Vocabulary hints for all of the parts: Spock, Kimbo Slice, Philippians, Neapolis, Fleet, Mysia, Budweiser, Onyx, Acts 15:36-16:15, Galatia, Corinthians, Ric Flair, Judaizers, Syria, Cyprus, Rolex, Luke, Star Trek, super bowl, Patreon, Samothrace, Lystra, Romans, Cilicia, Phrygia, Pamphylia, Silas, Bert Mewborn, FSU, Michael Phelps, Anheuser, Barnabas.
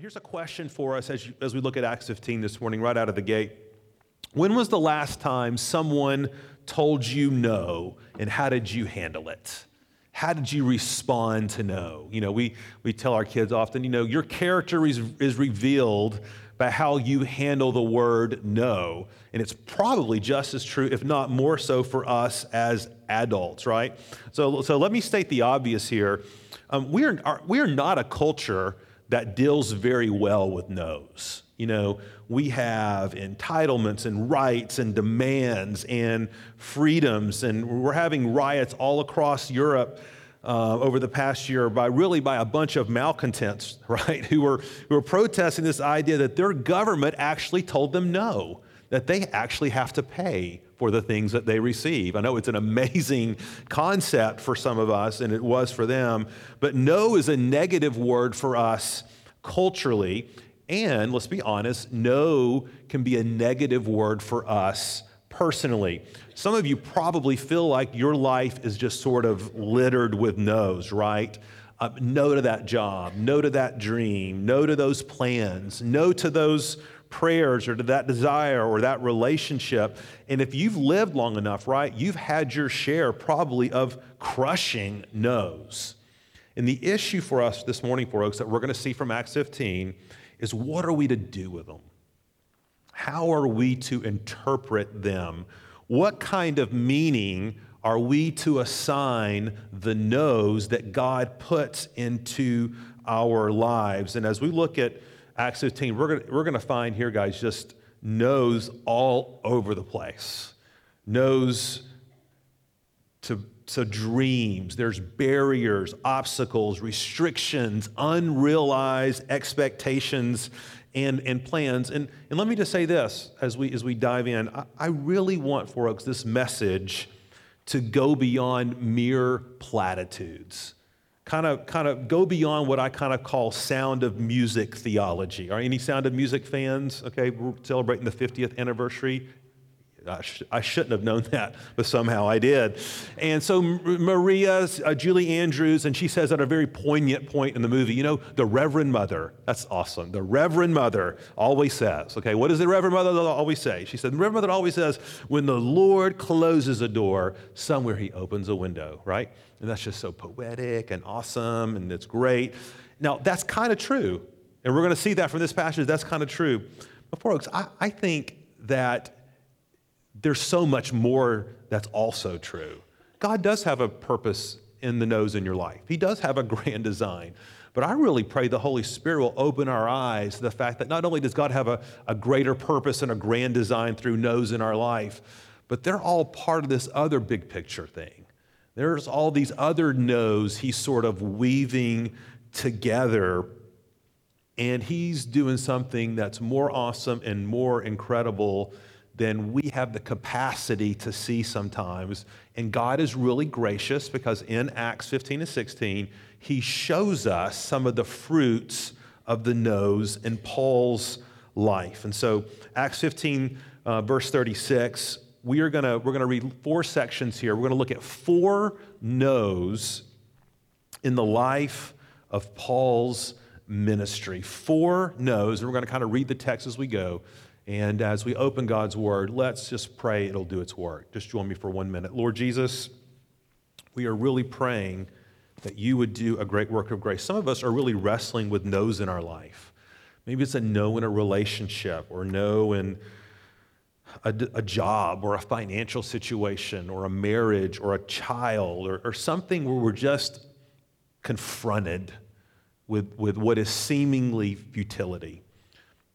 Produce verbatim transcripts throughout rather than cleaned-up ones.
Here's a question for us as, you, as we look at Acts fifteen this morning, right out of the gate. When was the last time someone told you no, and how did you handle it? How did you respond to no? You know, we, we tell our kids often, you know, your character is, is revealed by how you handle the word no. And it's probably just as true, if not more so, for us as adults, right? So, so let me state the obvious here. Um, we are, we are not a culture that deals very well with no's. You know, we have entitlements and rights and demands and freedoms, and we're having riots all across Europe uh, over the past year by really by a bunch of malcontents, right, who were who were protesting this idea that their government actually told them no, that they actually have to pay for the things that they receive. I know it's an amazing concept for some of us, and it was for them, but no is a negative word for us culturally. And let's be honest, no can be a negative word for us personally. Some of you probably feel like your life is just sort of littered with no's, right? Uh, no to that job, no to that dream, no to those plans, no to those prayers or to that desire or that relationship. And if you've lived long enough, right, you've had your share probably of crushing no's. And the issue for us this morning, folks, that we're going to see from Acts fifteen is what are we to do with them? How are we to interpret them? What kind of meaning are we to assign the no's that God puts into our lives? And as we look at Acts fifteen, we're gonna, we're gonna find here, guys, just no's all over the place. No's to So dreams, there's barriers, obstacles, restrictions, unrealized expectations, and, and plans. And, and let me just say this as we as we dive in. I, I really want, folks, this message to go beyond mere platitudes. Kind of, kind of go beyond what I kind of call Sound of Music theology. Are any Sound of Music fans? Okay, we're celebrating the fiftieth anniversary. I, sh- I shouldn't have known that, but somehow I did. And so Maria, uh, Julie Andrews, and she says at a very poignant point in the movie, you know, the Reverend Mother, that's awesome. The Reverend Mother always says, okay, what does the Reverend Mother always say? She said, the Reverend Mother always says, when the Lord closes a door, somewhere he opens a window, right? And that's just so poetic and awesome, and it's great. Now, that's kind of true. And we're going to see that from this passage. That's kind of true. But folks, I, I think that there's so much more that's also true. God does have a purpose in the nose in your life. He does have a grand design. But I really pray the Holy Spirit will open our eyes to the fact that not only does God have a, a greater purpose and a grand design through nose in our life, but they're all part of this other big picture thing. There's all these other nose he's sort of weaving together, and he's doing something that's more awesome and more incredible then we have the capacity to see sometimes. And God is really gracious because in Acts fifteen and sixteen, he shows us some of the fruits of the no's in Paul's life. And so Acts fifteen, uh, verse thirty-six, we are gonna, we're gonna read four sections here. We're gonna look at four no's in the life of Paul's ministry. Four no's, and we're gonna kind of read the text as we go. And as we open God's word, let's just pray it'll do its work. Just join me for one minute. Lord Jesus, we are really praying that you would do a great work of grace. Some of us are really wrestling with no's in our life. Maybe it's a no in a relationship or no in a, a job or a financial situation or a marriage or a child or, or something where we're just confronted with, with what is seemingly futility.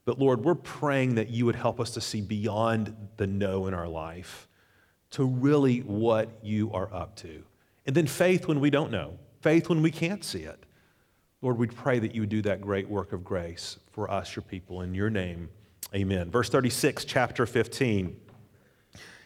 But Lord, we're praying that you would help us to see beyond the no in our life to really what you are up to. And then faith when we don't know, faith when we can't see it. Lord, we pray that you would do that great work of grace for us, your people, in your name. Amen. Verse thirty-six, chapter fifteen.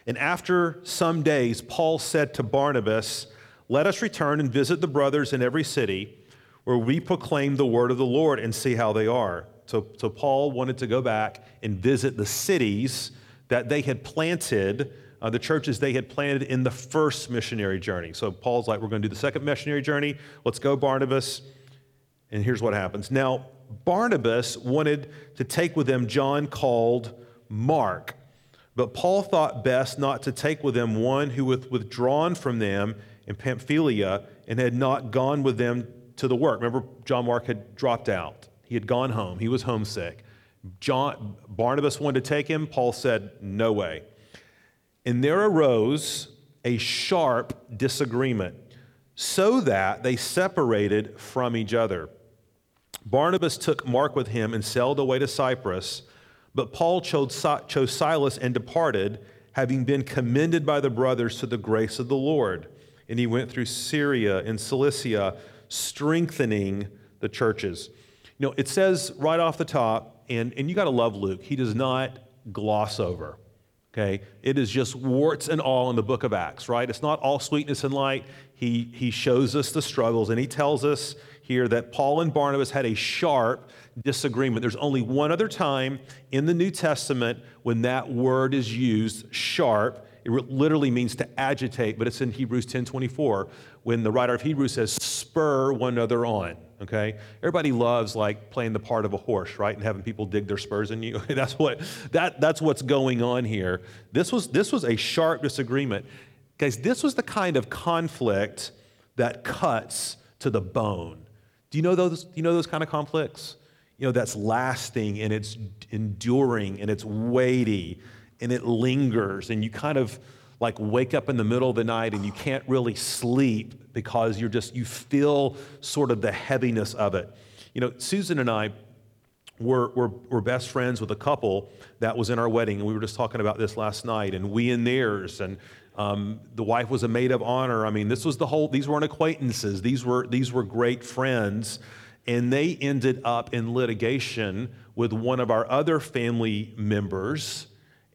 And after some days, Paul said to Barnabas, "Let us return and visit the brothers in every city where we proclaim the word of the Lord and see how they are." So, so Paul wanted to go back and visit the cities that they had planted, uh, the churches they had planted in the first missionary journey. So Paul's like, we're going to do the second missionary journey. Let's go, Barnabas. And here's what happens. Now, Barnabas wanted to take with him John called Mark, but Paul thought best not to take with him one who was withdrawn from them in Pamphylia and had not gone with them to the work. Remember, John Mark had dropped out. He had gone home. He was homesick. John, Barnabas wanted to take him. Paul said, no way. And there arose a sharp disagreement, so that they separated from each other. Barnabas took Mark with him and sailed away to Cyprus, but Paul chose, chose Silas and departed, having been commended by the brothers to the grace of the Lord. And he went through Syria and Cilicia, strengthening the churches. You know, it says right off the top, and, and you got to love Luke, he does not gloss over. Okay, it is just warts and all in the book of Acts, right? It's not all sweetness and light. He, he shows us the struggles, and he tells us here that Paul and Barnabas had a sharp disagreement. There's only one other time in the New Testament when that word is used, sharp. It literally means to agitate, but it's in Hebrews ten twenty-four, when the writer of Hebrews says, spur one another on. Okay, everybody loves like playing the part of a horse, right, and having people dig their spurs in you. that's what that that's what's going on here. This was this was a sharp disagreement, guys. This was the kind of conflict that cuts to the bone. Do you know those? Do you know those kind of conflicts? You know, that's lasting and it's enduring and it's weighty and it lingers, and you kind of like wake up in the middle of the night and you can't really sleep because you're just, you feel sort of the heaviness of it. You know, Susan and I were, were, were best friends with a couple that was in our wedding, and we were just talking about this last night, and we and theirs, and um, the wife was a maid of honor. I mean, this was the whole, these weren't acquaintances. These were, these were great friends, and they ended up in litigation with one of our other family members.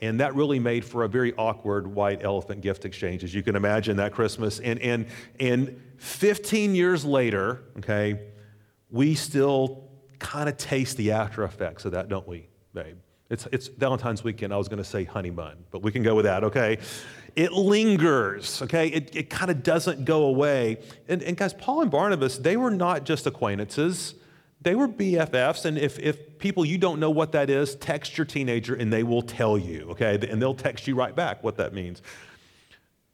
And that really made for a very awkward white elephant gift exchange, as you can imagine, that Christmas. And and and fifteen years later, okay, we still kind of taste the after effects of that, don't we, babe? It's it's Valentine's weekend. I was going to say honey bun, but we can go with that, okay? It lingers, okay? It it kind of doesn't go away. And and guys, Paul and Barnabas, they were not just acquaintances. They were B F Fs, and if, if people you don't know what that is, text your teenager, and they will tell you, okay? And they'll text you right back what that means.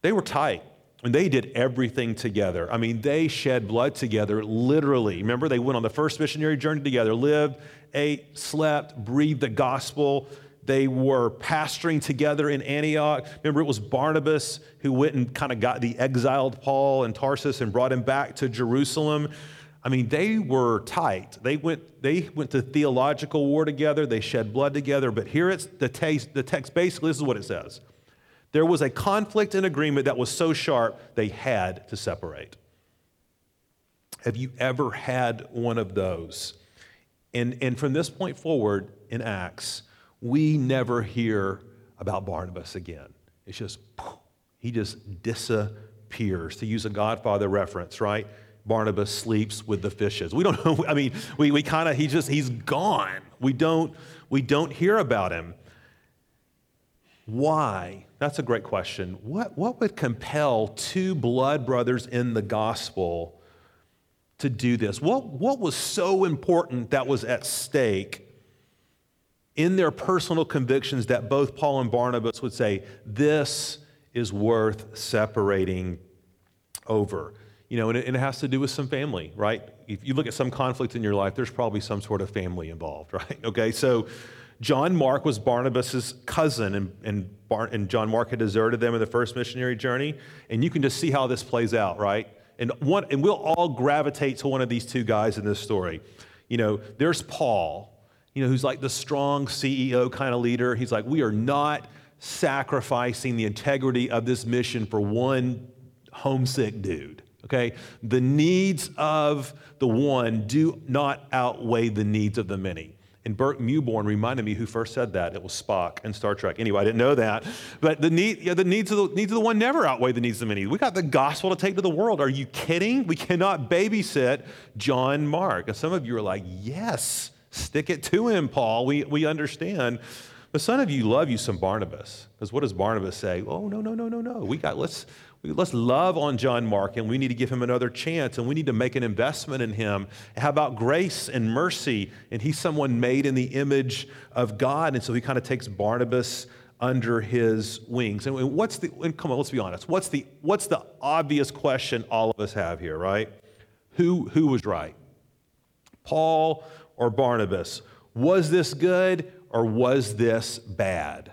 They were tight, and they did everything together. I mean, they shed blood together, literally. Remember, they went on the first missionary journey together, lived, ate, slept, breathed the gospel. They were pastoring together in Antioch. Remember, it was Barnabas who went and kind of got the exiled Paul in Tarsus and brought him back to Jerusalem. I mean, they were tight. They went, they went to theological war together. They shed blood together. But here it's the text, the text basically, this is what it says. There was a conflict and agreement that was so sharp, they had to separate. Have you ever had one of those? And, and from this point forward in Acts, we never hear about Barnabas again. It's just, he just disappears. To use a Godfather reference, right? Barnabas sleeps with the fishes. We don't know. I mean, we, we kind of, he just, he's gone. We don't, we don't hear about him. Why? That's a great question. What, what would compel two blood brothers in the gospel to do this? What, what was so important that was at stake in their personal convictions that both Paul and Barnabas would say, this is worth separating over? You know, and it has to do with some family, right? If you look at some conflict in your life, there's probably some sort of family involved, right? Okay, so John Mark was Barnabas's cousin, and and, Bar- and John Mark had deserted them in the first missionary journey, and you can just see how this plays out, right? And one, and we'll all gravitate to one of these two guys in this story. You know, there's Paul, you know, who's like the strong C E O kind of leader. He's like, we are not sacrificing the integrity of this mission for one homesick dude. Okay, the needs of the one do not outweigh the needs of the many. And Bert Mewborn reminded me who first said that. It was Spock in Star Trek. Anyway, I didn't know that. But the need, you know, the needs of the needs of the one never outweigh the needs of the many. We got the gospel to take to the world. Are you kidding? We cannot babysit John Mark. And some of you are like, yes, stick it to him, Paul. We we understand. But some of you love you some Barnabas, because what does Barnabas say? Oh, no, no, no, no, no. We got let's we, let's love on John Mark, and we need to give him another chance, and we need to make an investment in him. How about grace and mercy? And he's someone made in the image of God, and so he kind of takes Barnabas under his wings. And what's the? And come on, let's be honest. What's the what's the obvious question all of us have here, right? Who who was right, Paul or Barnabas? Was this good? Or was this bad?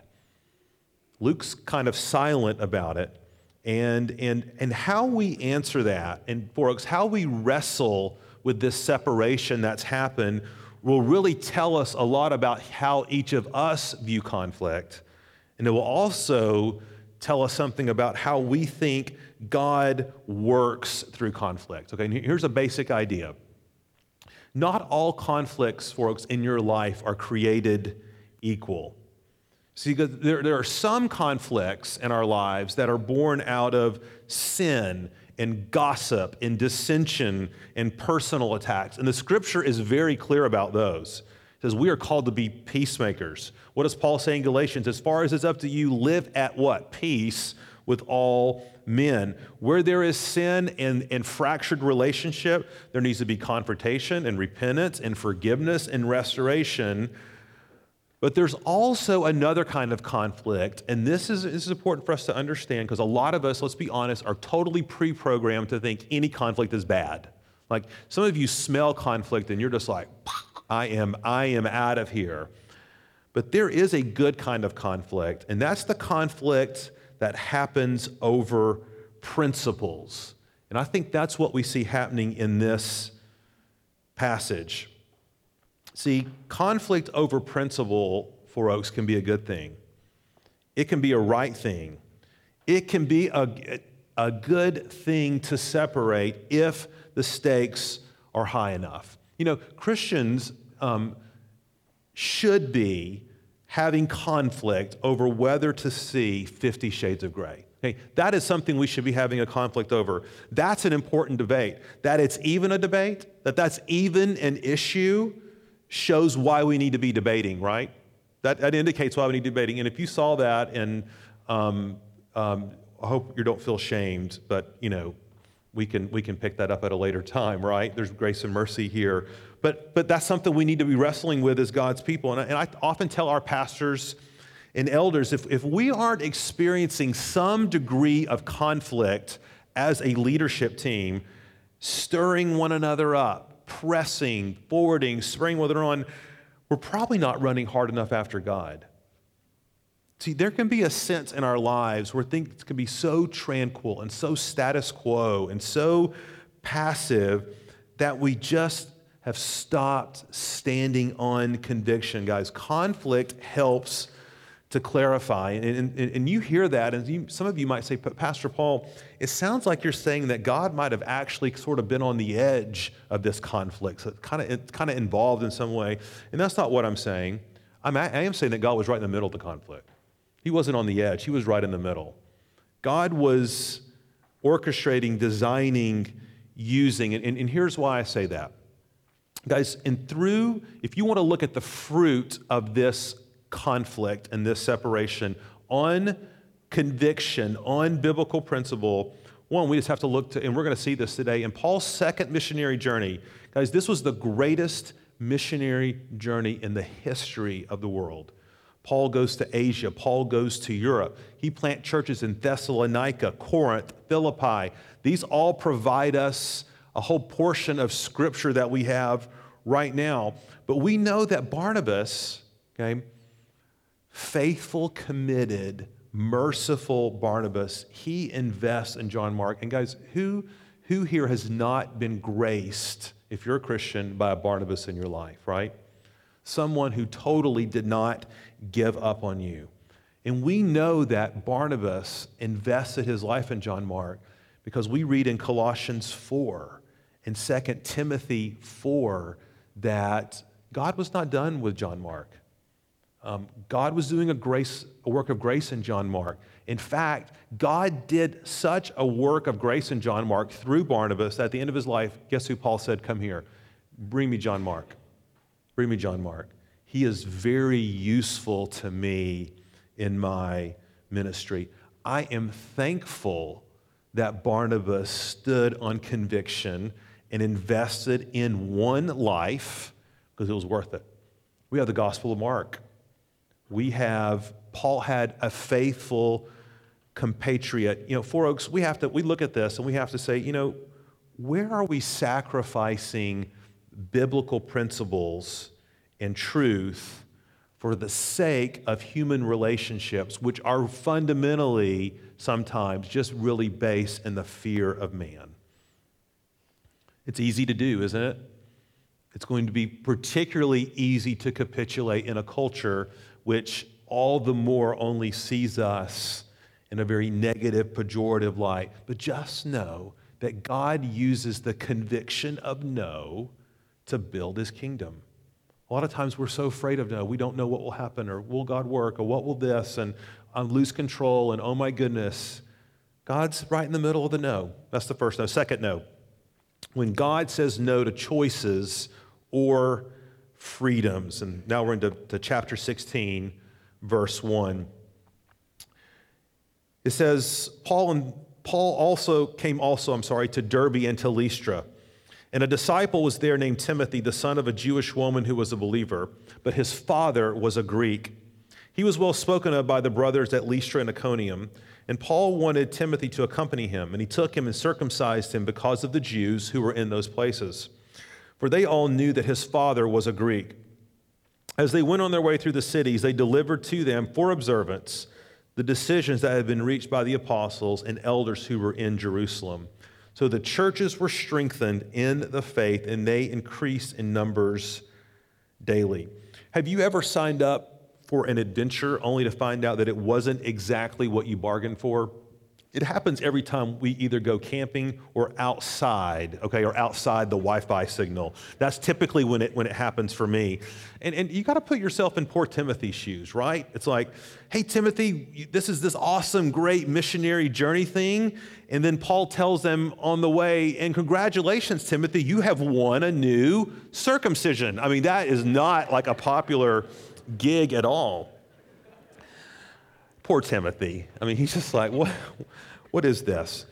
Luke's kind of silent about it. And, and, and how we answer that, and folks, how we wrestle with this separation that's happened will really tell us a lot about how each of us view conflict. And it will also tell us something about how we think God works through conflict. Okay, and here's a basic idea. Not all conflicts, folks, in your life are created equal. See, there, there are some conflicts in our lives that are born out of sin and gossip and dissension and personal attacks. And the scripture is very clear about those. It says we are called to be peacemakers. What does Paul say in Galatians? As far as it's up to you, live at what? Peace with all men. Where there is sin and, and fractured relationship, there needs to be confrontation and repentance and forgiveness and restoration. But there's also another kind of conflict, and this is, this is important for us to understand, because a lot of us, let's be honest, are totally pre-programmed to think any conflict is bad. Like, some of you smell conflict and you're just like, I am, I am out of here. But there is a good kind of conflict, and that's the conflict that happens over principles. And I think that's what we see happening in this passage. See, conflict over principle for folks can be a good thing. It can be a right thing. It can be a, a good thing to separate if the stakes are high enough. You know, Christians um, should be having conflict over whether to see Fifty Shades of Grey. Okay, that is something we should be having a conflict over. That's an important debate. That it's even a debate, that that's even an issue, shows why we need to be debating, right? That, that indicates why we need to be debating. And if you saw that, and um, um, I hope you don't feel shamed, but you know, we can we can pick that up at a later time, right? There's grace and mercy here. But but that's something we need to be wrestling with as God's people. And I, and I often tell our pastors and elders, if, if we aren't experiencing some degree of conflict as a leadership team, stirring one another up, pressing, forwarding, spurring one another on, we're probably not running hard enough after God. See, there can be a sense in our lives where things can be so tranquil and so status quo and so passive that we just have stopped standing on conviction. Guys, conflict helps to clarify. And, and, and you hear that, and you, some of you might say, Pastor Paul, it sounds like you're saying that God might have actually sort of been on the edge of this conflict, so it's kind of, it's kind of involved in some way. And that's not what I'm saying. I'm, I am saying that God was right in the middle of the conflict. He wasn't on the edge. He was right in the middle. God was orchestrating, designing, using, and, and, and here's why I say that. Guys, and through, if you want to look at the fruit of this conflict and this separation on conviction, on biblical principle, one, we just have to look to, and we're going to see this today, in Paul's second missionary journey. Guys, this was the greatest missionary journey in the history of the world. Paul goes to Asia. Paul goes to Europe. He plants churches in Thessalonica, Corinth, Philippi. These all provide us a whole portion of scripture that we have right now. But we know that Barnabas, okay, faithful, committed, merciful Barnabas, he invests in John Mark. And guys, who, who here has not been graced, if you're a Christian, by a Barnabas in your life, right? Someone who totally did not give up on you. And we know that Barnabas invested his life in John Mark because we read in Colossians four, in Second Timothy four, that God was not done with John Mark. Um, God was doing a grace, a work of grace in John Mark. In fact, God did such a work of grace in John Mark through Barnabas that at the end of his life, guess who Paul said, come here, bring me John Mark. Bring me John Mark. He is very useful to me in my ministry. I am thankful that Barnabas stood on conviction and invested in one life because it was worth it. We have the Gospel of Mark. We have, Paul had a faithful compatriot. You know, Four Oaks, we have to, we look at this and we have to say, you know, where are we sacrificing biblical principles and truth for the sake of human relationships, which are fundamentally sometimes just really based in the fear of man? It's easy to do, isn't it? It's going to be particularly easy to capitulate in a culture which all the more only sees us in a very negative, pejorative light. But just know that God uses the conviction of no to build his kingdom. A lot of times we're so afraid of no, we don't know what will happen, or will God work, or what will this, and I lose control, and oh my goodness. God's right in the middle of the no. That's the first no. Second no, when God says no to choices or freedoms. And now we're into to chapter sixteen, verse one. It says, Paul and Paul also came also, I'm sorry, to Derbe and to Lystra. And a disciple was there named Timothy, the son of a Jewish woman who was a believer, but his father was a Greek. He was well spoken of by the brothers at Lystra and Iconium, and Paul wanted Timothy to accompany him, and he took him and circumcised him because of the Jews who were in those places. For they all knew that his father was a Greek. As they went on their way through the cities, they delivered to them for observance the decisions that had been reached by the apostles and elders who were in Jerusalem. So the churches were strengthened in the faith, and they increased in numbers daily. Have you ever signed up for an adventure only to find out that it wasn't exactly what you bargained for? It happens every time we either go camping or outside, okay, or outside the Wi-Fi signal. That's typically when it when it happens for me. And and you got to put yourself in poor Timothy's shoes, right? It's like, hey, Timothy, this is this awesome, great missionary journey thing. And then Paul tells them on the way, and congratulations, Timothy, you have won a new circumcision. I mean, that is not like a popular gig at all. Poor Timothy. I mean, he's just like, what, what is this?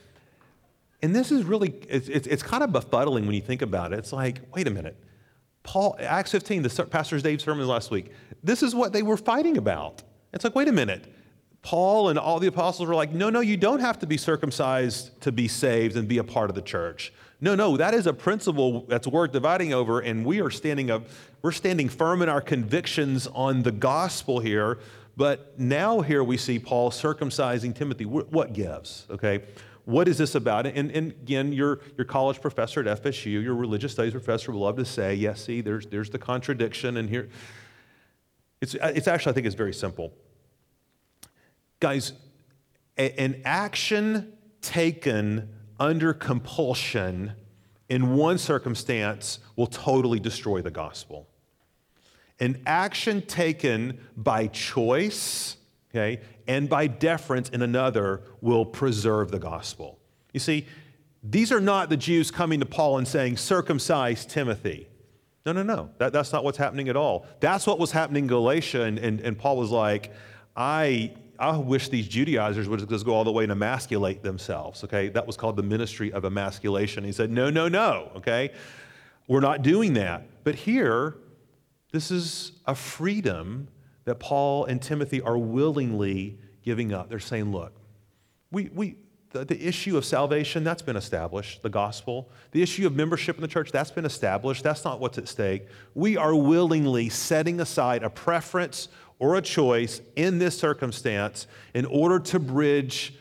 And this is really, it's, it's, it's kind of befuddling when you think about it. It's like, wait a minute. Paul, Acts fifteen, the Pastor Dave's sermon last week, this is what they were fighting about. It's like, wait a minute. Paul and all the apostles were like, no, no, you don't have to be circumcised to be saved and be a part of the church. No, no, that is a principle that's worth dividing over, and we are standing up, we're standing firm in our convictions on the gospel here. But now here we see Paul circumcising Timothy. What gives, okay? What is this about? And, and again, your, your college professor at F S U, your religious studies professor would love to say, yes, see, there's, there's the contradiction, and here. It's, it's actually, I think it's very simple. Guys, a, an action taken under compulsion in one circumstance will totally destroy the gospel. An action taken by choice, okay, and by deference in another will preserve the gospel. You see, these are not the Jews coming to Paul and saying, circumcise Timothy. No, no, no, that, that's not what's happening at all. That's what was happening in Galatia, and, and, and Paul was like, I, I wish these Judaizers would just go all the way and emasculate themselves, okay? That was called the ministry of emasculation. He said, no, no, no, okay? We're not doing that. But here, this is a freedom that Paul and Timothy are willingly giving up. They're saying, look, we, we, the, the issue of salvation, that's been established, the gospel. The issue of membership in the church, that's been established. That's not what's at stake. We are willingly setting aside a preference or a choice in this circumstance in order to bridge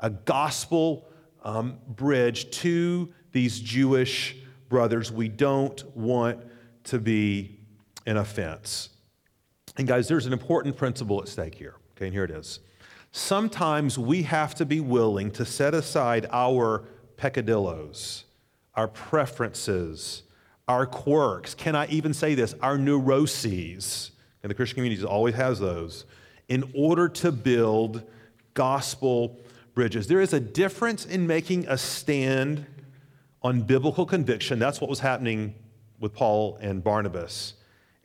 a gospel um, bridge to these Jewish brothers. We don't want to be an offense. And guys, there's an important principle at stake here. Okay, and here it is. Sometimes we have to be willing to set aside our peccadillos, our preferences, our quirks. Can I even say this? Our neuroses. And the Christian community always has those, in order to build gospel bridges. There is a difference in making a stand on biblical conviction. That's what was happening with Paul and Barnabas.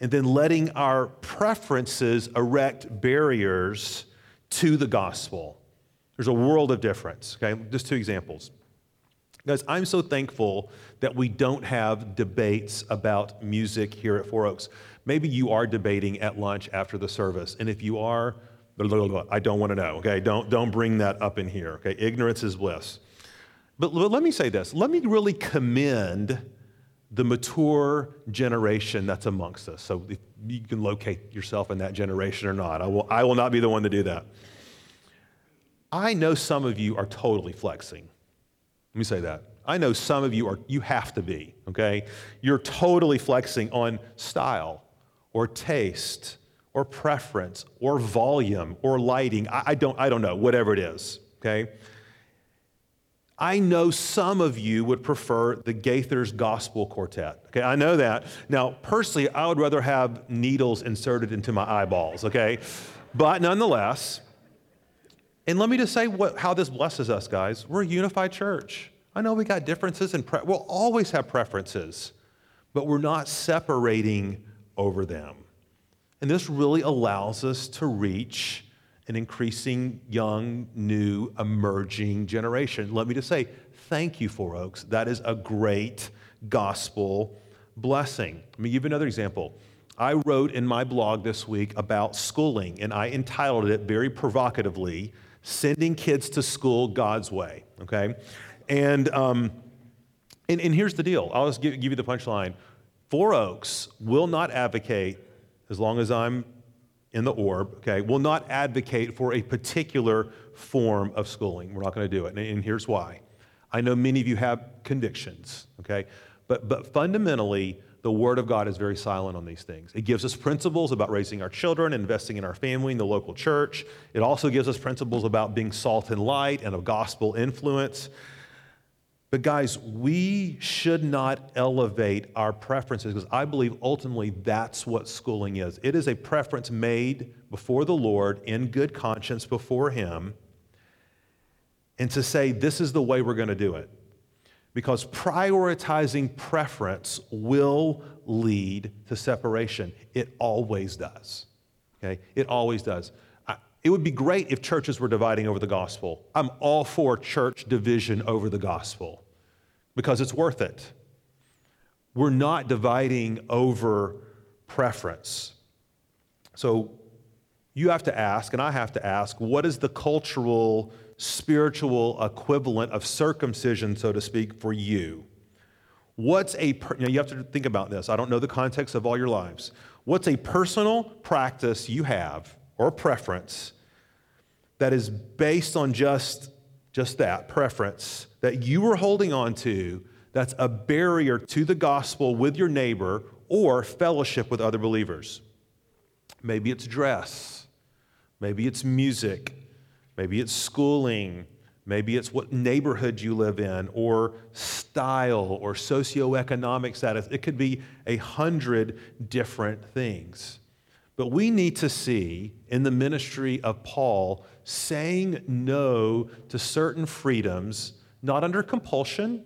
and then letting our preferences erect barriers to the gospel. There's a world of difference, okay? Just two examples. Guys, I'm so thankful that we don't have debates about music here at Four Oaks. Maybe you are debating at lunch after the service, and if you are, blah, blah, blah, I don't want to know, okay? Don't, don't bring that up in here, okay? Ignorance is bliss. But let me say this. Let me really commend the mature generation that's amongst us. So if you can locate yourself in that generation or not. I will, I will not be the one to do that. I know some of you are totally flexing. Let me say that. I know some of you are, you have to be, okay? You're totally flexing on style or taste or preference or volume or lighting. I, I don't, I don't know, whatever it is, okay? I know some of you would prefer the Gaither's Gospel Quartet, okay? I know that. Now, personally, I would rather have needles inserted into my eyeballs, okay? But nonetheless, and let me just say what, how this blesses us, guys. We're a unified church. I know we got differences, and pre- we'll always have preferences, but we're not separating over them. And this really allows us to reach an increasing, young, new, emerging generation. Let me just say, thank you, Four Oaks. That is a great gospel blessing. Let me give you another example. I wrote in my blog this week about schooling, and I entitled it very provocatively, Sending Kids to School God's Way, okay? And um, and, and here's the deal. I'll just give, give you the punchline. Four Oaks will not advocate, as long as I'm in the orb, okay, will not advocate for a particular form of schooling. We're not going to do it, and, and here's why. I know many of you have convictions, okay, but but fundamentally, the Word of God is very silent on these things. It gives us principles about raising our children, investing in our family, in the local church. It also gives us principles about being salt and light and a gospel influence. But guys, we should not elevate our preferences because I believe ultimately that's what schooling is. It is a preference made before the Lord in good conscience before Him, and to say this is the way we're going to do it, because prioritizing preference will lead to separation. It always does, okay? It always does. It would be great if churches were dividing over the gospel. I'm all for church division over the gospel because it's worth it. We're not dividing over preference. So you have to ask, and I have to ask, what is the cultural, spiritual equivalent of circumcision, so to speak, for you? What's a, per- now you have to think about this. I don't know the context of all your lives. What's a personal practice you have or preference that is based on just, just that, preference, that you were holding on to, that's a barrier to the gospel with your neighbor or fellowship with other believers? Maybe it's dress. Maybe it's music. Maybe it's schooling. Maybe it's what neighborhood you live in or style or socioeconomic status. It could be a hundred different things. But we need to see in the ministry of Paul saying no to certain freedoms, not under compulsion,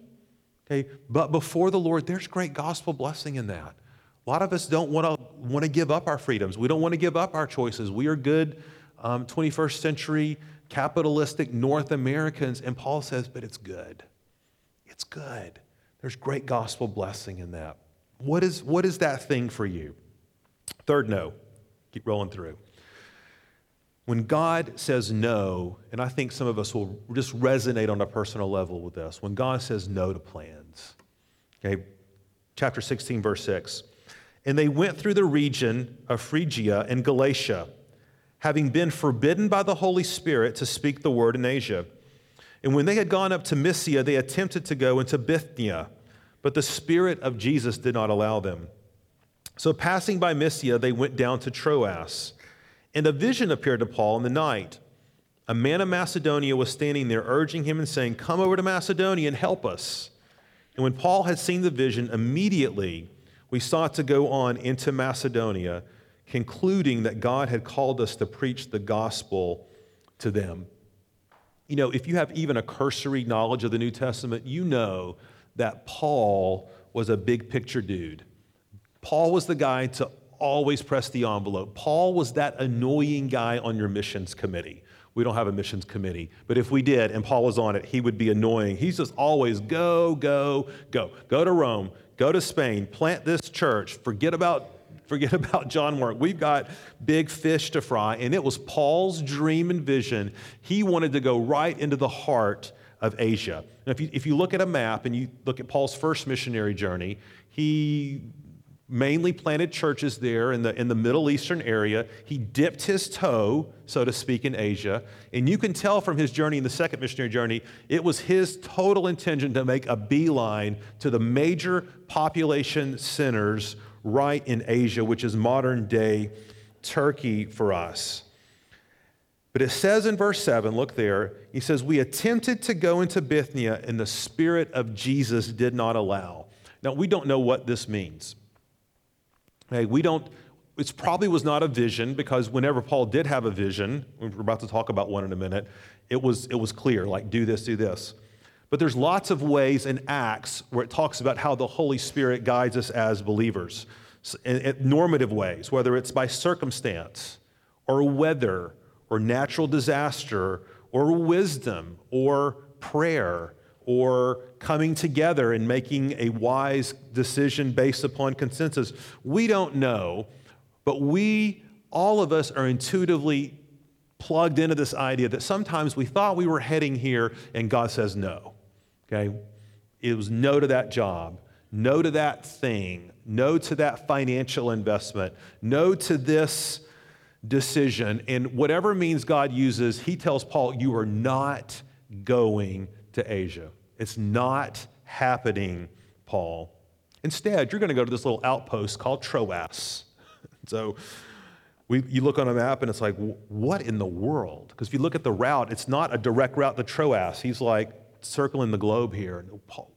okay, but before the Lord. There's great gospel blessing in that. A lot of us don't want to want to give up our freedoms. We don't want to give up our choices. We are good um, twenty-first century capitalistic North Americans. And Paul says, but it's good. It's good. There's great gospel blessing in that. What is, what is that thing for you? Third no. Keep rolling through. When God says no, and I think some of us will just resonate on a personal level with this, when God says no to plans, okay, chapter sixteen, verse six, and they went through the region of Phrygia and Galatia, having been forbidden by the Holy Spirit to speak the word in Asia. And when they had gone up to Mysia, they attempted to go into Bithynia, but the Spirit of Jesus did not allow them. So passing by Mysia, they went down to Troas, and a vision appeared to Paul in the night. A man of Macedonia was standing there, urging him and saying, "Come over to Macedonia and help us." And when Paul had seen the vision, immediately we sought to go on into Macedonia, concluding that God had called us to preach the gospel to them. You know, if you have even a cursory knowledge of the New Testament, you know that Paul was a big picture dude. Paul was the guy to always press the envelope. Paul was that annoying guy on your missions committee. We don't have a missions committee, but if we did and Paul was on it, he would be annoying. He's just always go, go, go. Go to Rome, go to Spain, plant this church, forget about Forget about John Mark. We've got big fish to fry, and it was Paul's dream and vision. He wanted to go right into the heart of Asia. Now, if you, if you look at a map and you look at Paul's first missionary journey, he mainly planted churches there in the in the Middle Eastern area. He dipped his toe, so to speak, in Asia. And you can tell from his journey in the second missionary journey, it was his total intention to make a beeline to the major population centers right in Asia, which is modern-day Turkey for us. But it says in verse seven, look there, he says, we attempted to go into Bithynia, and the Spirit of Jesus did not allow. Now, we don't know what this means. Hey, we don't, it probably was not a vision, because whenever Paul did have a vision, we're about to talk about one in a minute, it was, it was clear, like, do this, do this. But there's lots of ways in Acts where it talks about how the Holy Spirit guides us as believers, in normative ways, whether it's by circumstance or weather or natural disaster or wisdom or prayer or coming together and making a wise decision based upon consensus. We don't know, but we, all of us, are intuitively plugged into this idea that sometimes we thought we were heading here and God says no. Okay, it was no to that job, no to that thing, no to that financial investment, no to this decision. And whatever means God uses, he tells Paul, you are not going to Asia. It's not happening, Paul. Instead, you're going to go to this little outpost called Troas. So we, you look on a map and it's like, what in the world? Because if you look at the route, it's not a direct route to Troas. He's like, circling the globe here.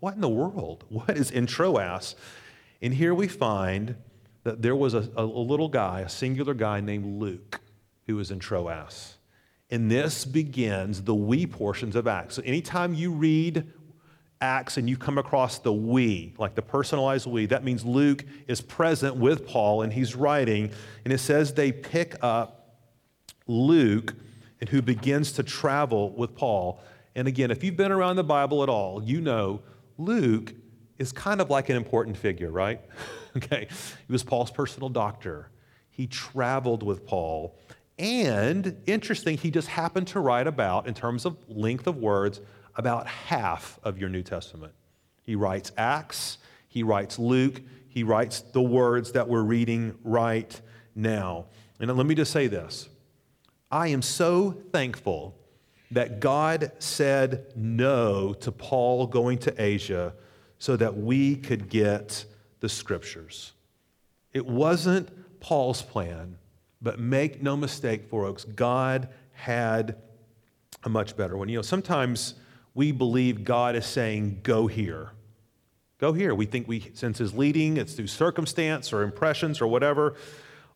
What in the world? What is in Troas? And here we find that there was a, a little guy, a singular guy named Luke, who was in Troas. And this begins the we portions of Acts. So anytime you read Acts and you come across the we, like the personalized we, that means Luke is present with Paul and he's writing. And it says they pick up Luke, and who begins to travel with Paul. And again, if you've been around the Bible at all, you know Luke is kind of like an important figure, right? Okay, he was Paul's personal doctor. He traveled with Paul. And interesting, he just happened to write about, in terms of length of words, about half of your New Testament. He writes Acts, he writes Luke, he writes the words that we're reading right now. And let me just say this. I am so thankful that God said no to Paul going to Asia so that we could get the scriptures. It wasn't Paul's plan, but make no mistake, folks, God had a much better one. You know, sometimes we believe God is saying, go here. Go here. We think we sense his leading. It's through circumstance or impressions or whatever,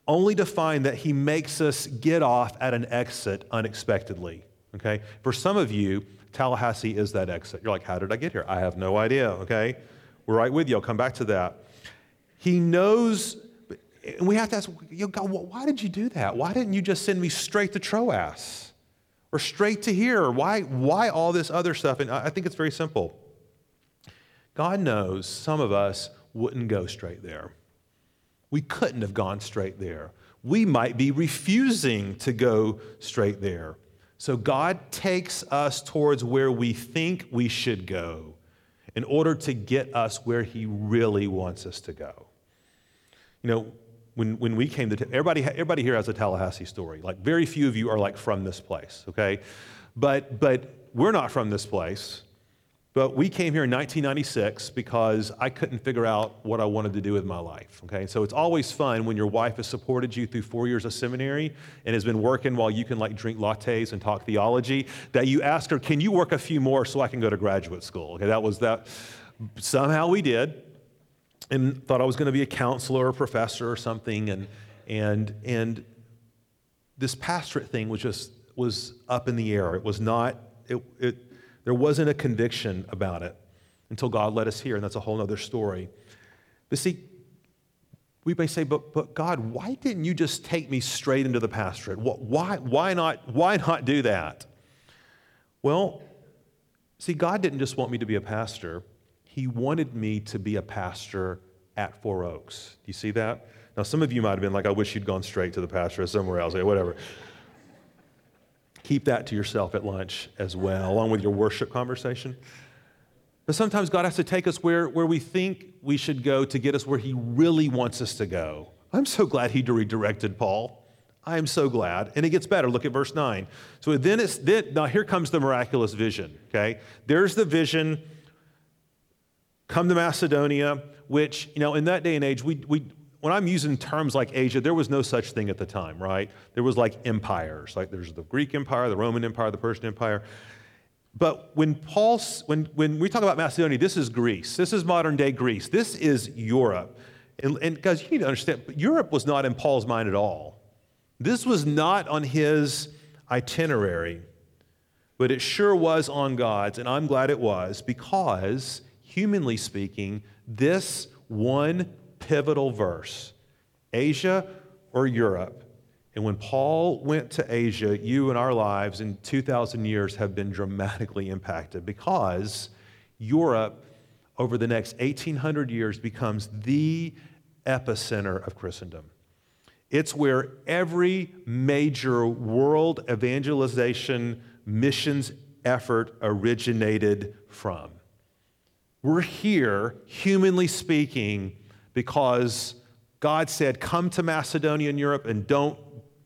only to find that he makes us get off at an exit unexpectedly. Okay, for some of you, Tallahassee is that exit. You're like, how did I get here? I have no idea, okay? We're right with you. I'll come back to that. He knows, and we have to ask, you know, God, why did you do that? Why didn't you just send me straight to Troas or straight to here? Why, why all this other stuff? And I think it's very simple. God knows some of us wouldn't go straight there. We couldn't have gone straight there. We might be refusing to go straight there. So God takes us towards where we think we should go in order to get us where he really wants us to go. You know, when, when we came to, everybody, everybody here has a Tallahassee story. Like, very few of you are like from this place, okay? But, but we're not from this place. But we came here in nineteen ninety-six because I couldn't figure out what I wanted to do with my life, okay? So it's always fun when your wife has supported you through four years of seminary and has been working while you can, like, drink lattes and talk theology, that you ask her, can you work a few more so I can go to graduate school? Okay, that was that. Somehow we did, and thought I was going to be a counselor or professor or something, and and and this pastorate thing was just, was up in the air. It was not, it it. There wasn't a conviction about it until God led us here, and that's a whole other story. But see, we may say, but, but God, why didn't you just take me straight into the pastorate? Why, why, not, why not do that? Well, see, God didn't just want me to be a pastor. He wanted me to be a pastor at Four Oaks. Do you see that? Now, some of you might have been like, I wish you'd gone straight to the pastorate somewhere else, whatever. Keep that to yourself at lunch as well, along with your worship conversation. But sometimes God has to take us where, where we think we should go to get us where he really wants us to go. I'm so glad he redirected Paul. I am so glad. And it gets better. Look at verse nine. So then it's, then, now here comes the miraculous vision, okay? There's the vision, come to Macedonia, which, you know, in that day and age, we we when I'm using terms like Asia, there was no such thing at the time, right? There was like empires, like there's the Greek Empire, the Roman Empire, the Persian Empire. But when Paul, when, when we talk about Macedonia, this is Greece. This is modern day Greece. This is Europe. And, and guys, you need to understand, Europe was not in Paul's mind at all. This was not on his itinerary, but it sure was on God's, and I'm glad it was, because humanly speaking, this one pivotal verse, Asia or Europe, and when Paul went to Asia, you and our lives in two thousand years have been dramatically impacted, because Europe over the next eighteen hundred years becomes the epicenter of Christendom. It's where every major world evangelization missions effort originated from. We're here, humanly speaking, because God said, come to Macedonia and Europe and don't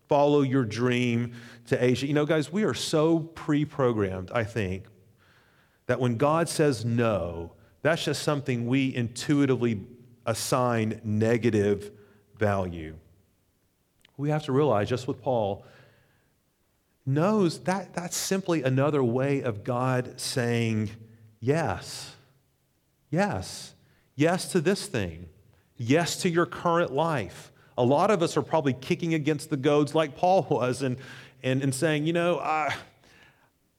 follow your dream to Asia. You know, guys, we are so pre-programmed, I think, that when God says no, that's just something we intuitively assign negative value. We have to realize, just what Paul knows, that that's simply another way of God saying yes, yes, yes to this thing, yes to your current life. A lot of us are probably kicking against the goads like Paul was and, and, and saying, you know, I,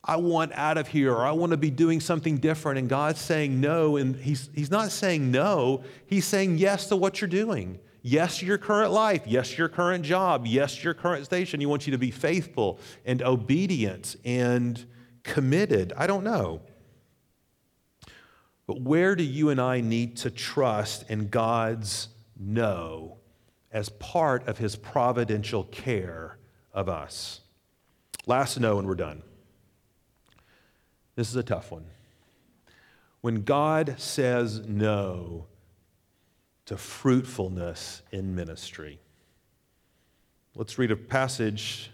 I want out of here, or I want to be doing something different. And God's saying no, and he's, he's not saying no, he's saying yes to what you're doing. Yes, your current life. Yes, your current job. Yes, your current station. He wants you to be faithful and obedient and committed. I don't know. But where do you and I need to trust in God's no as part of his providential care of us? Last no, and we're done. This is a tough one. When God says no to fruitfulness in ministry. Let's read a passage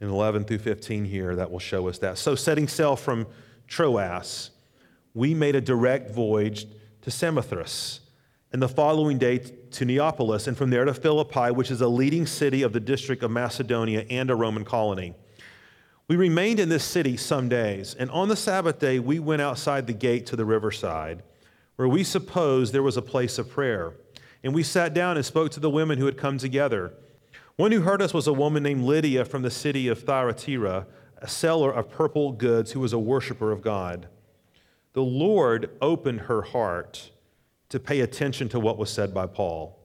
in eleven through fifteen here that will show us that. So setting sail from Troas, we made a direct voyage to Samothrace, and the following day to Neapolis, and from there to Philippi, which is a leading city of the district of Macedonia and a Roman colony. We remained in this city some days, and on the Sabbath day we went outside the gate to the riverside, where we supposed there was a place of prayer. And we sat down and spoke to the women who had come together. One who heard us was a woman named Lydia from the city of Thyatira, a seller of purple goods who was a worshiper of God. The Lord opened her heart to pay attention to what was said by Paul.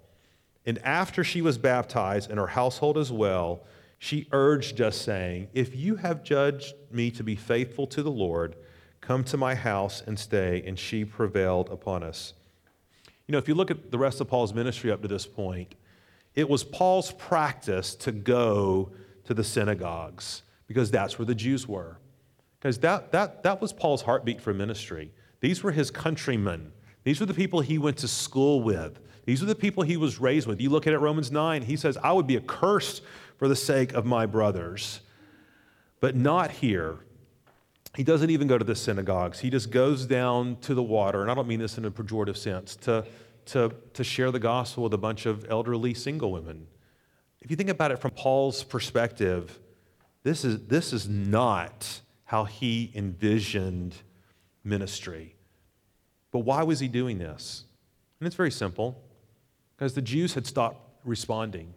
And after she was baptized, and her household as well, she urged us, saying, if you have judged me to be faithful to the Lord, come to my house and stay, and she prevailed upon us. You know, if you look at the rest of Paul's ministry up to this point, it was Paul's practice to go to the synagogues, because that's where the Jews were. Because that, that, that was Paul's heartbeat for ministry. These were his countrymen. These were the people he went to school with. These were the people he was raised with. You look at it, Romans nine, he says, I would be accursed for the sake of my brothers, but not here. He doesn't even go to the synagogues. He just goes down to the water, and I don't mean this in a pejorative sense, to, to, to share the gospel with a bunch of elderly single women. If you think about it from Paul's perspective, this is, this is not how he envisioned ministry. But why was he doing this? And it's very simple, because the Jews had stopped responding.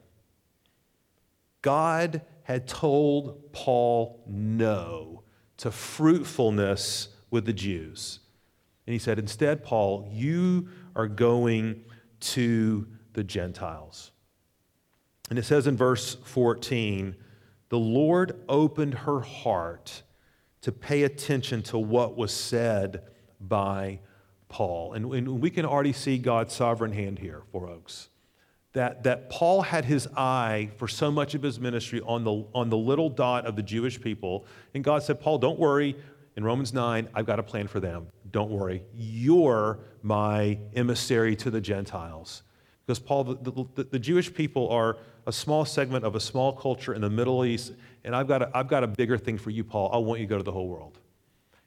God had told Paul no to fruitfulness with the Jews. And he said, instead, Paul, you are going to the Gentiles. And it says in verse fourteen, the Lord opened her heart to pay attention to what was said by Paul. And, and we can already see God's sovereign hand here, folks. That, that Paul had his eye for so much of his ministry on the, on the little dot of the Jewish people. And God said, Paul, don't worry. In Romans nine, I've got a plan for them. Don't worry. You're my emissary to the Gentiles. Because Paul, the, the, the Jewish people are a small segment of a small culture in the Middle East, and I've got a, I've got a bigger thing for you, Paul. I want you to go to the whole world.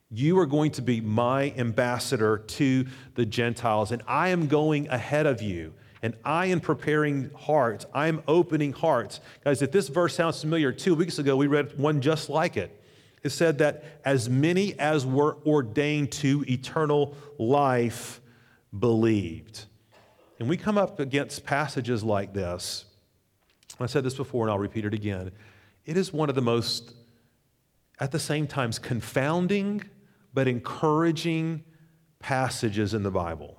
You are going to be my ambassador to the Gentiles, and I am going ahead of you, and I am preparing hearts. I am opening hearts. Guys, if this verse sounds familiar, two weeks ago we read one just like it. It said that as many as were ordained to eternal life believed. And we come up against passages like this. I said this before, and I'll repeat it again. It is one of the most, at the same time, confounding but encouraging passages in the Bible.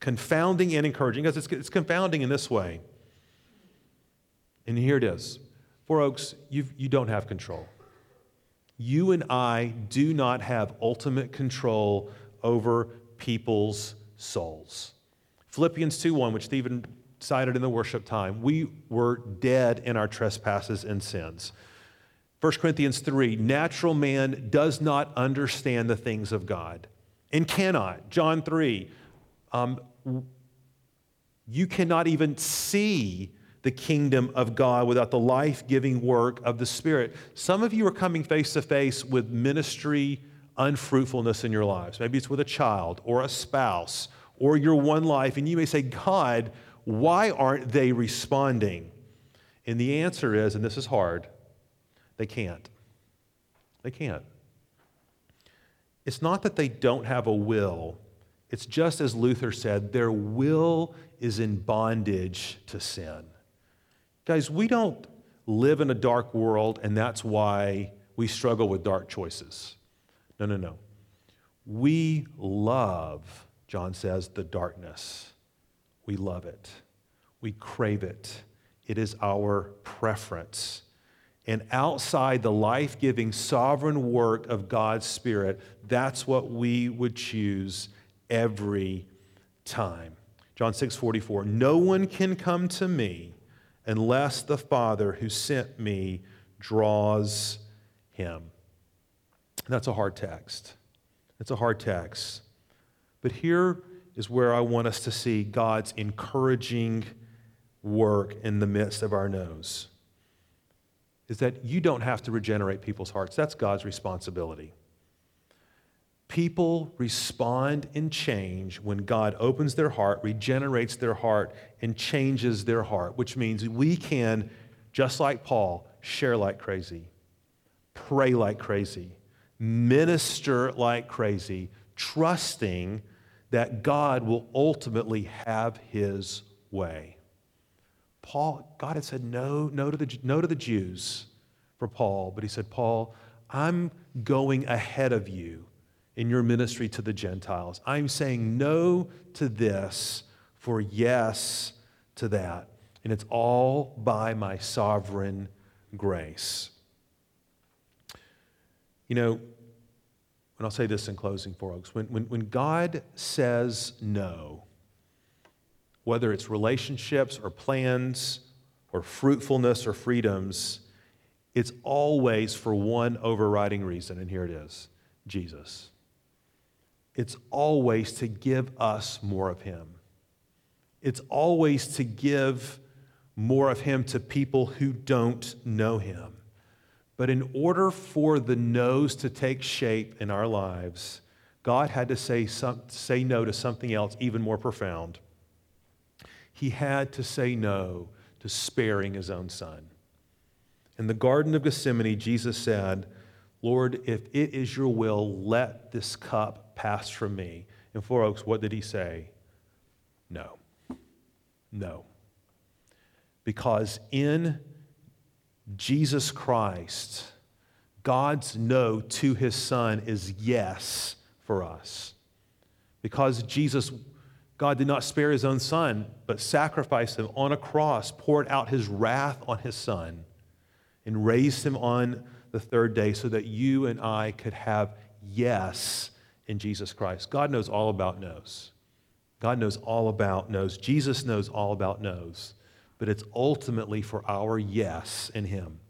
Confounding and encouraging. Because it's, it's confounding in this way. And here it is. Four Oaks, you've, you don't have control. You and I do not have ultimate control over people's souls. Philippians two one, which Stephen cited in the worship time, we were dead in our trespasses and sins. First Corinthians three, natural man does not understand the things of God and cannot. John three, um, you cannot even see the kingdom of God without the life-giving work of the Spirit. Some of you are coming face-to-face with ministry unfruitfulness in your lives. Maybe it's with a child or a spouse or your one life, and you may say, God, why aren't they responding? And the answer is, and this is hard, they can't. They can't. It's not that they don't have a will. It's just as Luther said, their will is in bondage to sin. Guys, we don't live in a dark world, and that's why we struggle with dark choices. No, no, no. We love, John says, the darkness. We love it. We crave it. It is our preference. And outside the life-giving, sovereign work of God's Spirit, that's what we would choose every time. John six forty-four, no one can come to me unless the Father who sent me draws him. That's a hard text. That's a hard text. But here is where I want us to see God's encouraging work in the midst of our nose, is that you don't have to regenerate people's hearts. That's God's responsibility. People respond and change when God opens their heart, regenerates their heart, and changes their heart, which means we can, just like Paul, share like crazy, pray like crazy, minister like crazy, trusting that God will ultimately have his way. Paul, God had said no, no to the, no to the Jews for Paul, but he said, Paul, I'm going ahead of you in your ministry to the Gentiles. I'm saying no to this for yes to that. And it's all by my sovereign grace. You know, and I'll say this in closing, folks. When, when, when God says no, whether it's relationships or plans or fruitfulness or freedoms, it's always for one overriding reason, and here it is, Jesus. It's always to give us more of him. It's always to give more of him to people who don't know him. But in order for the no's to take shape in our lives, God had to say, some, say no to something else even more profound. He had to say no to sparing his own son. In the Garden of Gethsemane, Jesus said, Lord, if it is your will, let this cup pass from me. And Four Oaks, what did he say? No. No. Because in Jesus Christ, God's no to his son is yes for us. Because Jesus, God did not spare his own son, but sacrificed him on a cross, poured out his wrath on his son, and raised him on the third day so that you and I could have yes in Jesus Christ. God knows all about knows. God knows all about knows. Jesus knows all about knows. But it's ultimately for our yes in him.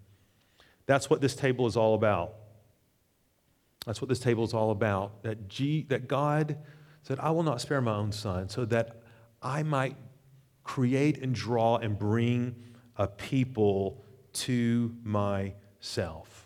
That's what this table is all about. That's what this table is all about. That, G, that God said, I will not spare my own son so that I might create and draw and bring a people to myself.